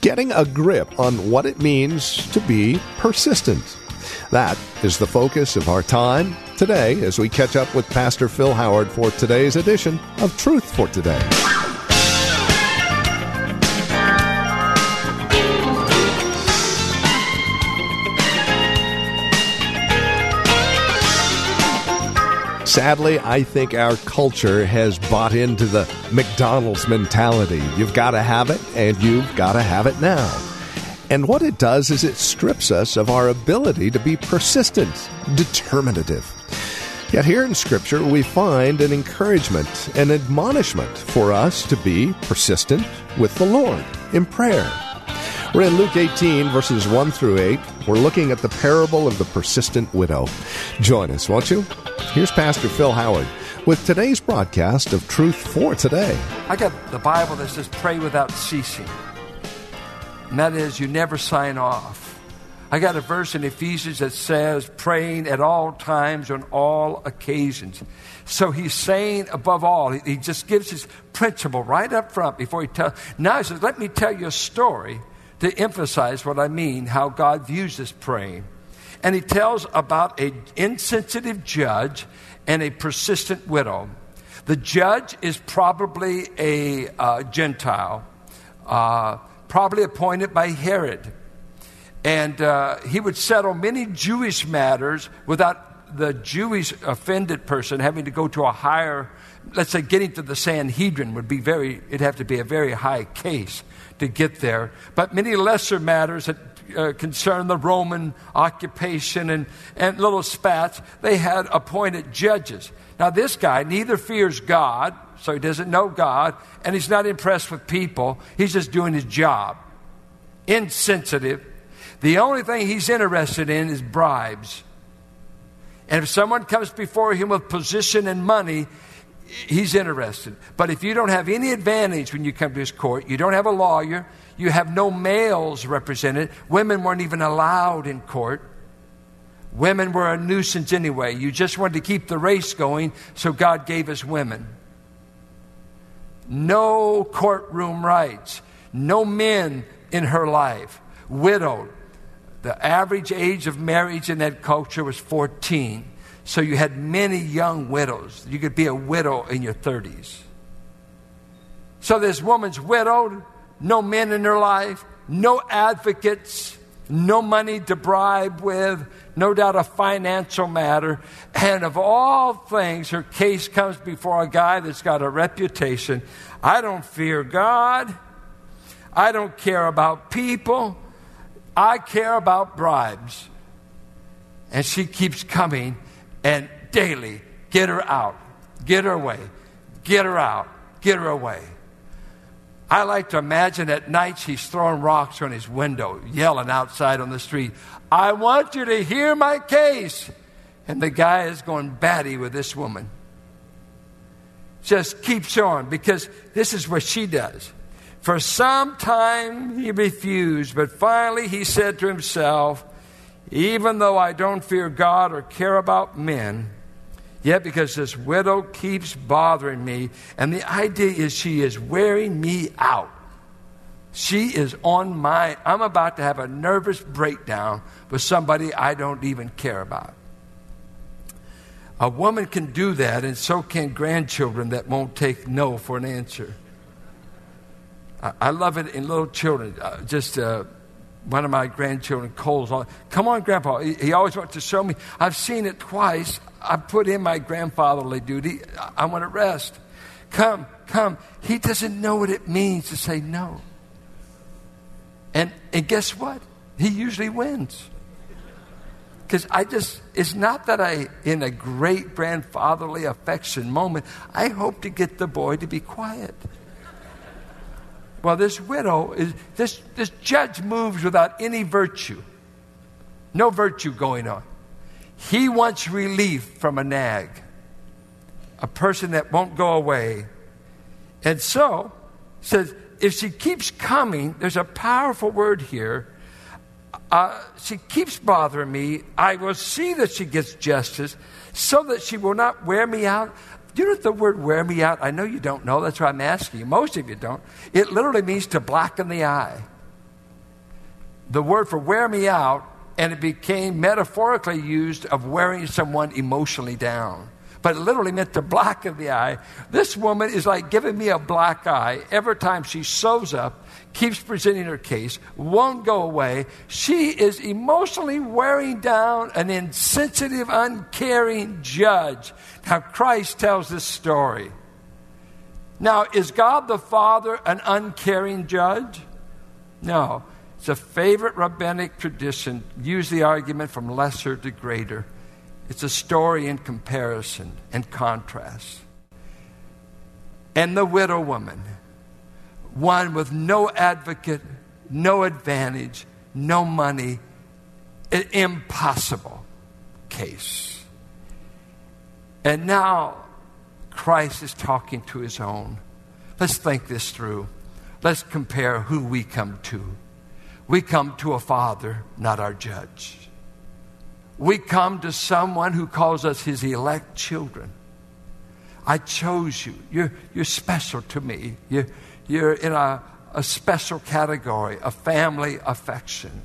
Getting a grip on what it means to be persistent. That is the focus of our time today as we catch up with Pastor Phil Howard for today's edition of Truth for Today. Sadly, I think our culture has bought into the McDonald's mentality. You've got to have it, and you've got to have it now. And what it does is it strips us of our ability to be persistent, determinative. Yet here in Scripture, we find an encouragement, an admonishment for us to be persistent with the Lord in prayer. We're in Luke 18, verses 1 through 8. We're looking at the parable of the persistent widow. Join us, won't you? Here's Pastor Phil Howard with today's broadcast of Truth for Today. I got the Bible that says pray without ceasing. And that is, you never sign off. I got a verse in Ephesians that says praying at all times on all occasions. So he's saying above all, he just gives his principle right up front before he tells. Now he says, let me tell you a story to emphasize what I mean, how God views this praying. And he tells about an insensitive judge and a persistent widow. The judge is probably a Gentile, probably appointed by Herod. And he would settle many Jewish matters without the Jewish offended person having to go to a higher, let's say getting to the Sanhedrin it'd have to be a very high case to get there. But many lesser matters that concern the Roman occupation and little spats, they had appointed judges. Now this guy neither fears God, so he doesn't know God, and he's not impressed with people. He's just doing his job. Insensitive. The only thing he's interested in is bribes. And if someone comes before him with position and money, he's interested. But if you don't have any advantage when you come to his court, you don't have a lawyer, you have no males represented. Women weren't even allowed in court. Women were a nuisance anyway. You just wanted to keep the race going, so God gave us women. No courtroom rights. No men in her life. Widowed. The average age of marriage in that culture was 14. So you had many young widows. You could be a widow in your 30s. So this woman's widowed. No men in her life, no advocates, no money to bribe with, no doubt a financial matter. And of all things, her case comes before a guy that's got a reputation. I don't fear God. I don't care about people. I care about bribes. And she keeps coming and daily, get her out, get her away, get her out, get her away. I like to imagine at night she's throwing rocks on his window, yelling outside on the street, I want you to hear my case. And the guy is going batty with this woman. Just keeps on, because this is what she does. For some time he refused, but finally he said to himself, even though I don't fear God or care about men, yet because this widow keeps bothering me. And the idea is she is wearing me out. She is on my... I'm about to have a nervous breakdown with somebody I don't even care about. A woman can do that, and so can grandchildren that won't take no for an answer. I love it in little children. One of my grandchildren, Cole's, come on, Grandpa. He always wants to show me. I've seen it twice. I put in my grandfatherly duty. I want to rest. Come, come. He doesn't know what it means to say no. And guess what? He usually wins. Because it's not that in a great grandfatherly affection moment, I hope to get the boy to be quiet. Well, this widow, this judge moves without any virtue. No virtue going on. He wants relief from a nag, a person that won't go away. And so, says, if she keeps coming, there's a powerful word here. She keeps bothering me. I will see that she gets justice so that she will not wear me out. Do you know what the word wear me out? I know you don't know. That's why I'm asking you. Most of you don't. It literally means to blacken the eye. The word for wear me out, and it became metaphorically used of wearing someone emotionally down. But it literally meant to blacken the eye. This woman is like giving me a black eye every time she sews up, keeps presenting her case, won't go away. She is emotionally wearing down an insensitive, uncaring judge. Now, Christ tells this story. Now, is God the Father an uncaring judge? No. It's a favorite rabbinic tradition. Use the argument from lesser to greater. It's a story in comparison and contrast. And the widow woman, one with no advocate, no advantage, no money, an impossible case. And now Christ is talking to his own. Let's think this through. Let's compare who we come to. We come to a Father, not our judge. We come to someone who calls us his elect children. I chose you. You're special to me. You're in a special category, a family affection.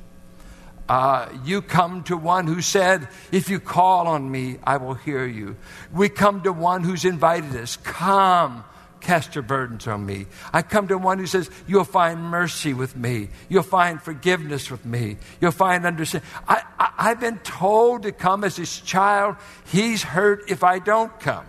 You come to one who said, if you call on me, I will hear you. We come to one who's invited us. Come, cast your burdens on me. I come to one who says, you'll find mercy with me. You'll find forgiveness with me. You'll find understanding. I've been told to come as his child. He's hurt if I don't come.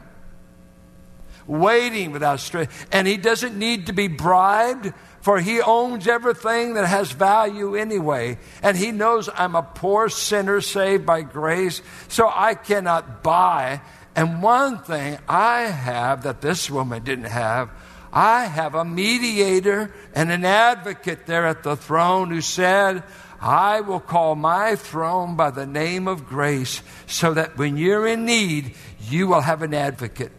Waiting without strength. And he doesn't need to be bribed, for he owns everything that has value anyway. And he knows I'm a poor sinner saved by grace, so I cannot buy. And one thing I have that this woman didn't have, I have a mediator and an advocate there at the throne who said, I will call my throne by the name of grace, so that when you're in need, you will have an advocate.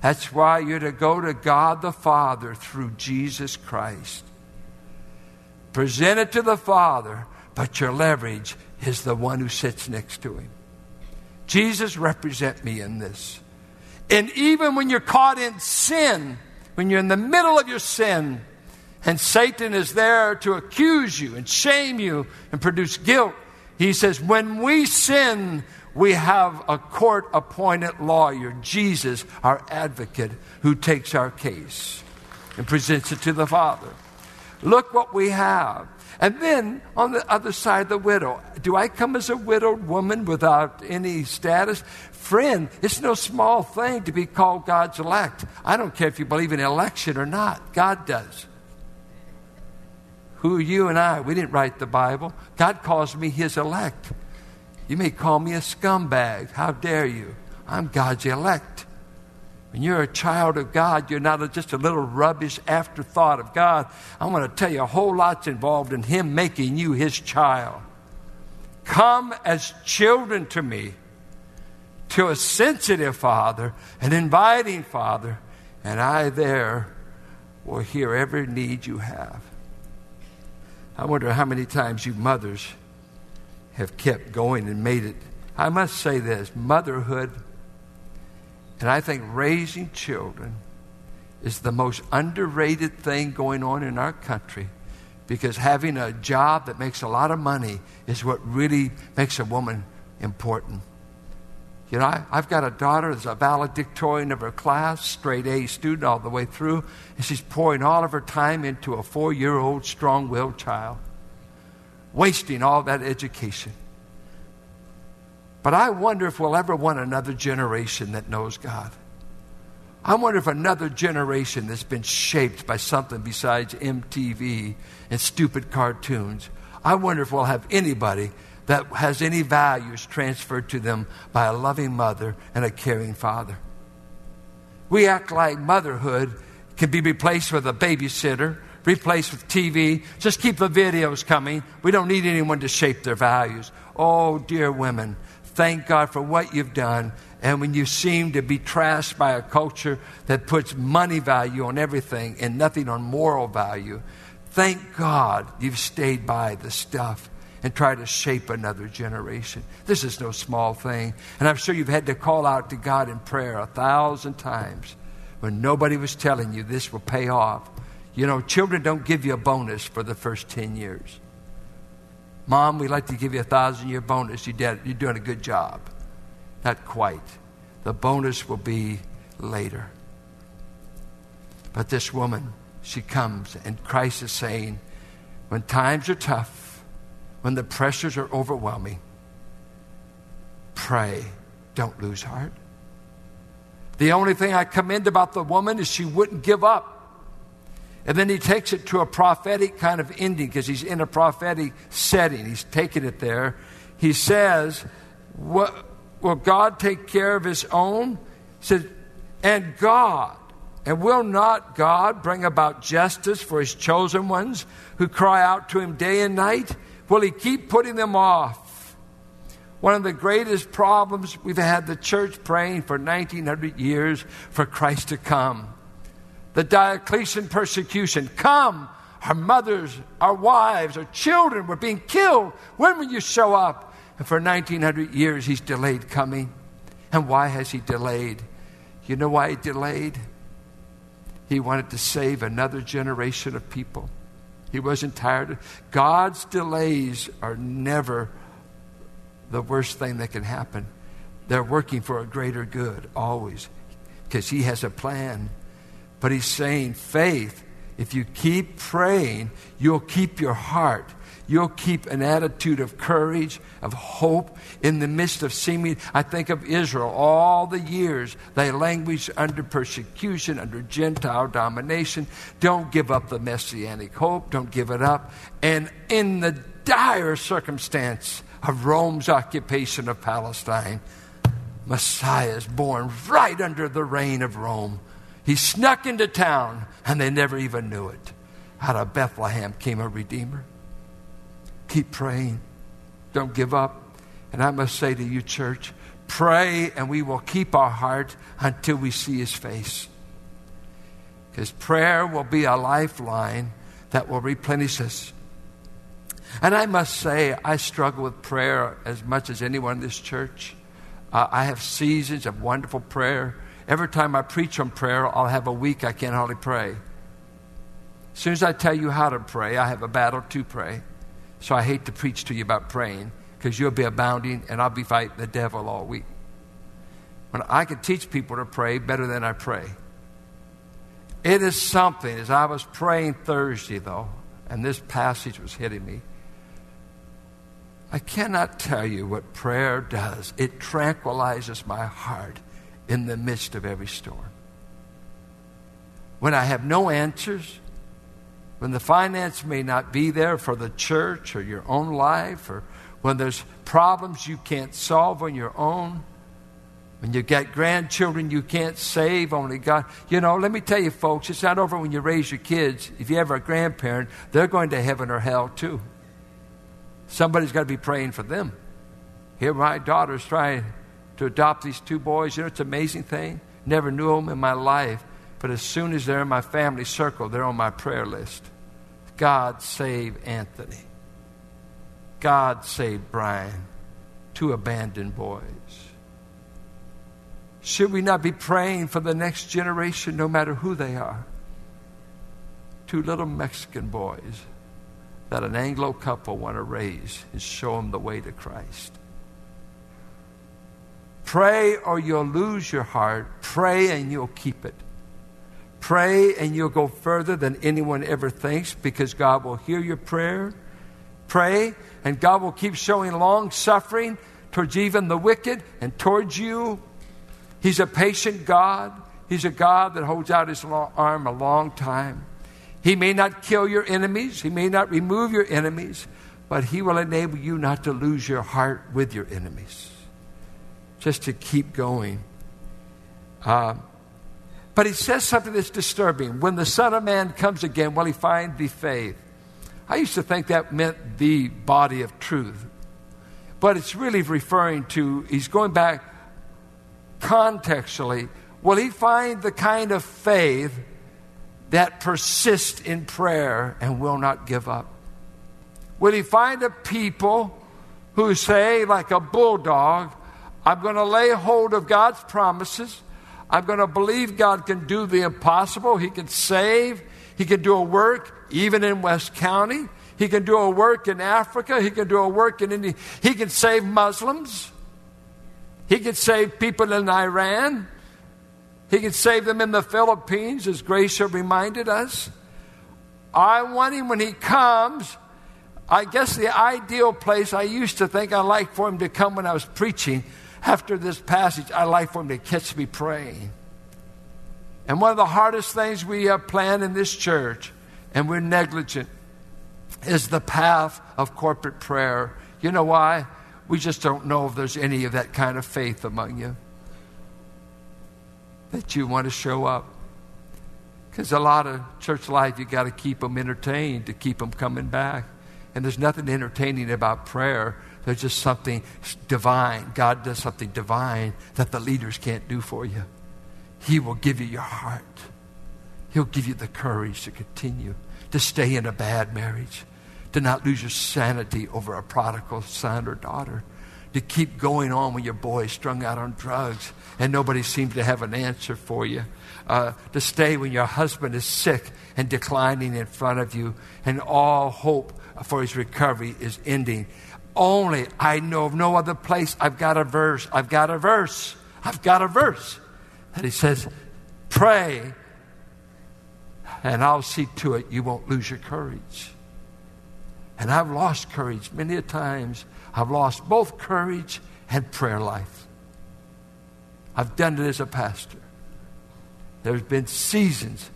That's why you're to go to God the Father through Jesus Christ. Present it to the Father, but your leverage is the one who sits next to him. Jesus, represent me in this. And even when you're caught in sin, when you're in the middle of your sin, and Satan is there to accuse you and shame you and produce guilt, he says, when we sin, we have a court-appointed lawyer, Jesus, our advocate, who takes our case and presents it to the Father. Look what we have. And then, on the other side, the widow. Do I come as a widowed woman without any status? Friend, it's no small thing to be called God's elect. I don't care if you believe in election or not. God does. Who are you and I? We didn't write the Bible. God calls me his elect. You may call me a scumbag. How dare you? I'm God's elect. When you're a child of God, you're not just a little rubbish afterthought of God. I want to tell you, a whole lot's involved in him making you his child. Come as children to me, to a sensitive Father, an inviting Father, and I there will hear every need you have. I wonder how many times you mothers have kept going and made it. I must say this, motherhood, and I think raising children is the most underrated thing going on in our country, because having a job that makes a lot of money is what really makes a woman important. You know, I've got a daughter that's a valedictorian of her class, straight A student all the way through, and she's pouring all of her time into a 4-year-old strong-willed child, wasting all that education. But I wonder if we'll ever want another generation that knows God. I wonder if another generation that's been shaped by something besides MTV and stupid cartoons. I wonder if we'll have anybody that has any values transferred to them by a loving mother and a caring father. We act like motherhood can be replaced with a babysitter, replaced with TV. Just keep the videos coming. We don't need anyone to shape their values. Oh, dear women, thank God for what you've done. And when you seem to be trashed by a culture that puts money value on everything and nothing on moral value, thank God you've stayed by the stuff and try to shape another generation. This is no small thing. And I'm sure you've had to call out to God in prayer 1,000 times when nobody was telling you this will pay off. You know, children don't give you a bonus for the first 10 years. Mom, we'd like to give you a 1,000-year bonus. You're doing a good job. Not quite. The bonus will be later. But this woman, she comes, and Christ is saying, when times are tough, when the pressures are overwhelming, pray. Don't lose heart. The only thing I commend about the woman is she wouldn't give up. And then he takes it to a prophetic kind of ending because he's in a prophetic setting. He's taking it there. He says, will God take care of his own? He says, and will not God bring about justice for his chosen ones who cry out to him day and night? Will he keep putting them off? One of the greatest problems we've had, the church praying for 1900 years for Christ to come. The Diocletian persecution. Come! Our mothers, our wives, our children were being killed. When will you show up? And for 1900 years, he's delayed coming. And why has he delayed? You know why he delayed? He wanted to save another generation of people. He wasn't tired. God's delays are never the worst thing that can happen. They're working for a greater good, always, because he has a plan. But he's saying, faith, if you keep praying, you'll keep your heart. You'll keep an attitude of courage, of hope, in the midst of seeming. I think of Israel, all the years they languished under persecution, under Gentile domination. Don't give up the messianic hope. Don't give it up. And in the dire circumstance of Rome's occupation of Palestine, Messiah is born right under the reign of Rome. He snuck into town, and they never even knew it. Out of Bethlehem came a Redeemer. Keep praying. Don't give up. And I must say to you, church, pray and we will keep our heart until we see his face. Because prayer will be a lifeline that will replenish us. And I must say, I struggle with prayer as much as anyone in this church. I have seasons of wonderful prayer. Every time I preach on prayer, I'll have a week I can't hardly pray. As soon as I tell you how to pray, I have a battle to pray. So I hate to preach to you about praying because you'll be abounding and I'll be fighting the devil all week. When I can teach people to pray better than I pray. It is something. As I was praying Thursday, though, and this passage was hitting me, I cannot tell you what prayer does. It tranquilizes my heart in the midst of every storm. When I have no answers, when the finance may not be there for the church or your own life, or when there's problems you can't solve on your own, when you've got grandchildren you can't save, only God. You know, let me tell you, folks, it's not over when you raise your kids. If you ever a grandparent, they're going to heaven or hell too. Somebody's got to be praying for them. Here my daughter's trying to adopt these two boys. You know, it's an amazing thing. Never knew them in my life. But as soon as they're in my family circle, they're on my prayer list. God save Anthony. God save Brian. Two abandoned boys. Should we not be praying for the next generation, no matter who they are? Two little Mexican boys that an Anglo couple want to raise and show them the way to Christ. Pray or you'll lose your heart. Pray and you'll keep it. Pray and you'll go further than anyone ever thinks because God will hear your prayer. Pray and God will keep showing long suffering towards even the wicked and towards you. He's a patient God. He's a God that holds out his arm a long time. He may not kill your enemies. He may not remove your enemies, but he will enable you not to lose your heart with your enemies. Just to keep going. But he says something that's disturbing. When the Son of Man comes again, will he find the faith? I used to think that meant the body of truth. But it's really referring to, he's going back contextually, will he find the kind of faith that persists in prayer and will not give up? Will he find a people who say, like a bulldog, I'm going to lay hold of God's promises. I'm going to believe God can do the impossible. He can save. He can do a work even in West County. He can do a work in Africa. He can do a work in India. He can save Muslims. He can save people in Iran. He can save them in the Philippines, as Grace reminded us. I want him when he comes. I guess the ideal place I used to think I liked for him to come when I was preaching, after this passage, I like for him to catch me praying. And one of the hardest things we plan in this church, and we're negligent, is the path of corporate prayer. You know why? We just don't know if there's any of that kind of faith among you, that you want to show up. Because a lot of church life, you got to keep them entertained to keep them coming back. And there's nothing entertaining about prayer. There's just something divine. God does something divine that the leaders can't do for you. He will give you your heart. He'll give you the courage to continue, to stay in a bad marriage, to not lose your sanity over a prodigal son or daughter, to keep going on when your boy is strung out on drugs and nobody seems to have an answer for you, to stay when your husband is sick and declining in front of you and all hope for his recovery is ending. Only I know of no other place. I've got a verse. And he says, pray, and I'll see to it you won't lose your courage. And I've lost courage many a times. I've lost both courage and prayer life. I've done it as a pastor. There's been seasons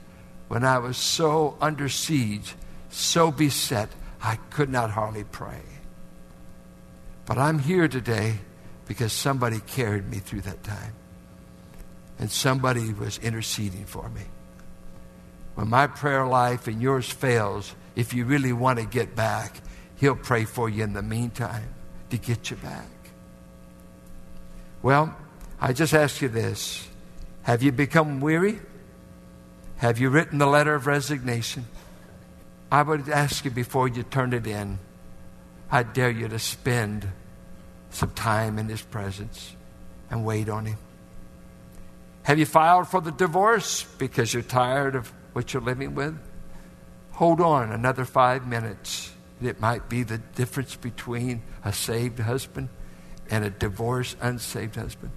when I was so under siege, so beset, I could not hardly pray. But I'm here today because somebody carried me through that time. And somebody was interceding for me. When my prayer life and yours fails, if you really want to get back, he'll pray for you in the meantime to get you back. Well, I just ask you this. Have you become weary? Have you written the letter of resignation? I would ask you before you turn it in, I dare you to spend some time in his presence and wait on him. Have you filed for the divorce because you're tired of what you're living with? Hold on another 5 minutes. It might be the difference between a saved husband and a divorced, unsaved husband.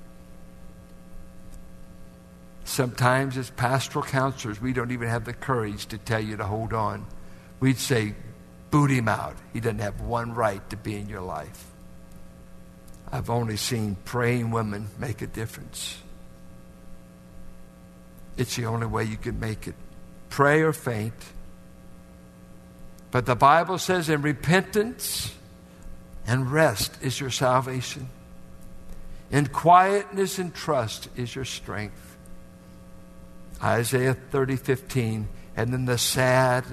Sometimes as pastoral counselors, we don't even have the courage to tell you to hold on. We'd say, boot him out. He doesn't have one right to be in your life. I've only seen praying women make a difference. It's the only way you can make it. Pray or faint. But the Bible says in repentance and rest is your salvation. In quietness and trust is your strength. Isaiah 30:15, and then the sad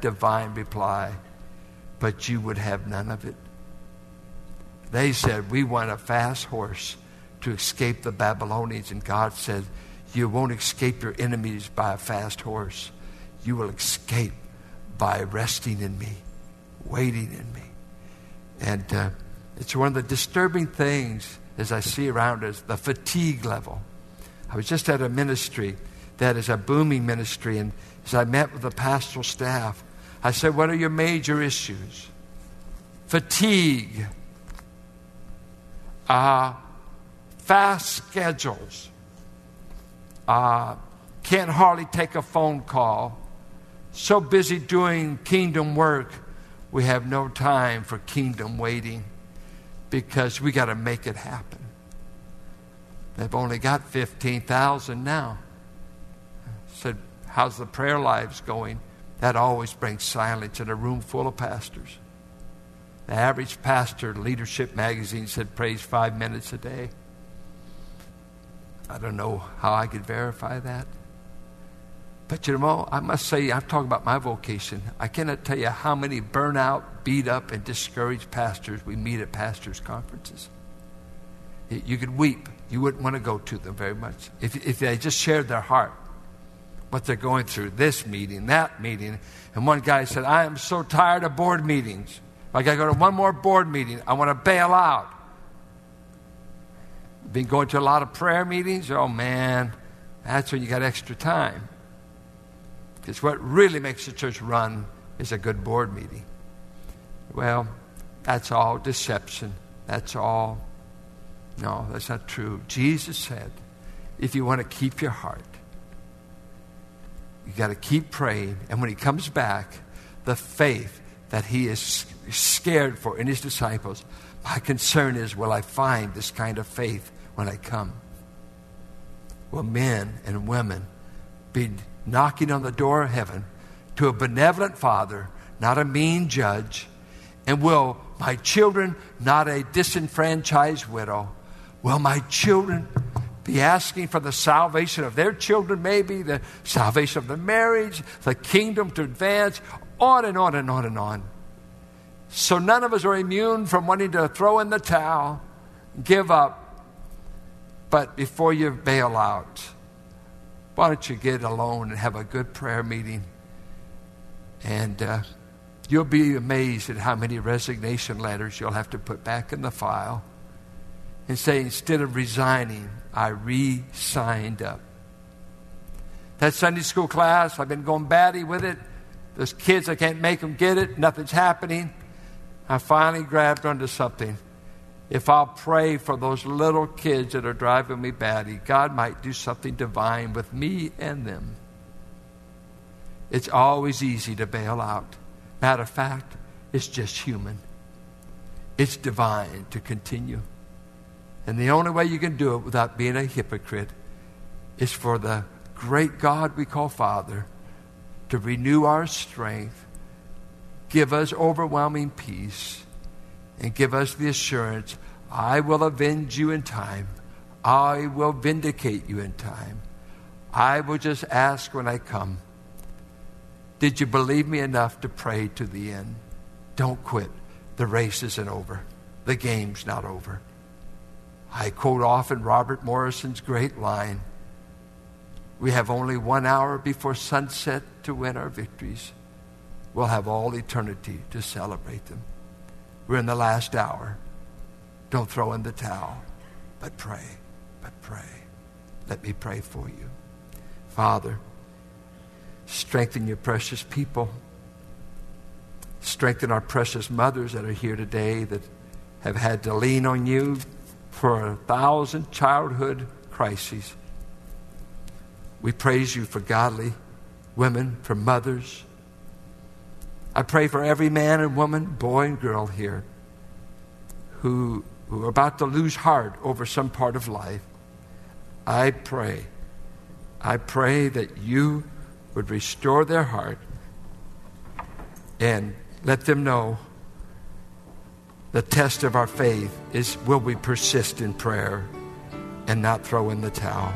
divine reply, but you would have none of it. They said, we want a fast horse to escape the Babylonians. And God said, you won't escape your enemies by a fast horse. You will escape by resting in me, waiting in me. And it's one of the disturbing things as I see around us, the fatigue level. I was just at a ministry that is a booming ministry, and as I met with the pastoral staff, I said, what are your major issues? Fatigue. Fast schedules. Can't hardly take a phone call. So busy doing kingdom work, we have no time for kingdom waiting because we got to make it happen. They've only got 15,000 now. I said, how's the prayer lives going? That always brings silence in a room full of pastors. The average pastor, Leadership Magazine, said prays 5 minutes a day. I don't know how I could verify that. But you know, I must say, I'm talking about my vocation. I cannot tell you how many burnout, beat up, and discouraged pastors we meet at pastors' conferences. You could weep. You wouldn't want to go to them very much. If they just shared their heart, what they're going through, this meeting, that meeting. And one guy said, I am so tired of board meetings. If I got to go to one more board meeting, I want to bail out. Been going to a lot of prayer meetings. Oh, man, that's when you got extra time. Because what really makes the church run is a good board meeting. Well, that's all deception. That's all. No, that's not true. Jesus said, if you want to keep your heart, you got to keep praying. And when he comes back, the faith that he is scared for in his disciples, my concern is, will I find this kind of faith when I come? Will men and women be knocking on the door of heaven to a benevolent Father, not a mean judge? And will my children, not a disenfranchised widow, will my children be asking for the salvation of their children, maybe the salvation of the marriage, the kingdom to advance, on and on and on and on? So none of us are immune from wanting to throw in the towel, give up. But before you bail out, why don't you get alone and have a good prayer meeting? And you'll be amazed at how many resignation letters you'll have to put back in the file and say, instead of resigning, I re-signed up. That Sunday school class, I've been going batty with it. There's kids, I can't make them get it. Nothing's happening. I finally grabbed onto something. If I'll pray for those little kids that are driving me batty, God might do something divine with me and them. It's always easy to bail out. Matter of fact, it's just human. It's divine to continue. And the only way you can do it without being a hypocrite is for the great God we call Father to renew our strength, give us overwhelming peace, and give us the assurance, I will avenge you in time. I will vindicate you in time. I will just ask when I come, did you believe me enough to pray to the end? Don't quit. The race isn't over. The game's not over. I quote often Robert Morrison's great line, we have only 1 hour before sunset to win our victories. We'll have all eternity to celebrate them. We're in the last hour. Don't throw in the towel, but pray, but pray. Let me pray for you. Father, strengthen your precious people. Strengthen our precious mothers that are here today that have had to lean on you for 1,000 childhood crises. We praise you for godly women, for mothers. I pray for every man and woman, boy and girl here who are about to lose heart over some part of life. I pray that you would restore their heart and let them know the test of our faith is, will we persist in prayer and not throw in the towel?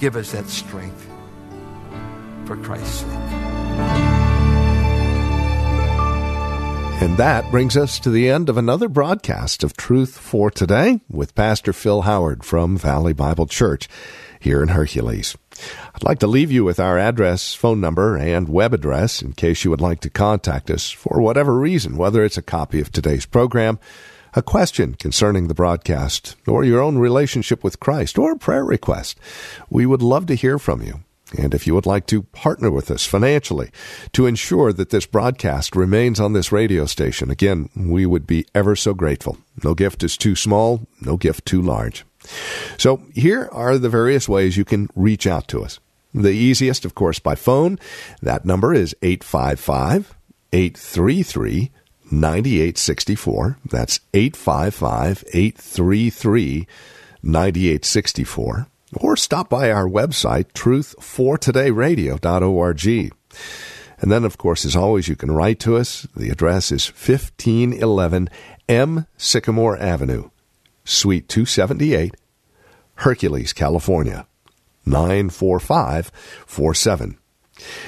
Give us that strength for Christ's sake. And that brings us to the end of another broadcast of Truth for Today with Pastor Phil Howard from Valley Bible Church here in Hercules. I'd like to leave you with our address, phone number, and web address in case you would like to contact us for whatever reason, whether it's a copy of today's program, a question concerning the broadcast, or your own relationship with Christ, or a prayer request. We would love to hear from you. And if you would like to partner with us financially to ensure that this broadcast remains on this radio station, again, we would be ever so grateful. No gift is too small, no gift too large. So here are the various ways you can reach out to us. The easiest, of course, by phone. That number is 855-833-9864. That's 855-833-9864. Or stop by our website, truthfortodayradio.org. And then, of course, as always, you can write to us. The address is 1511 M. Sycamore Avenue, Suite 278, Hercules, California, 94547.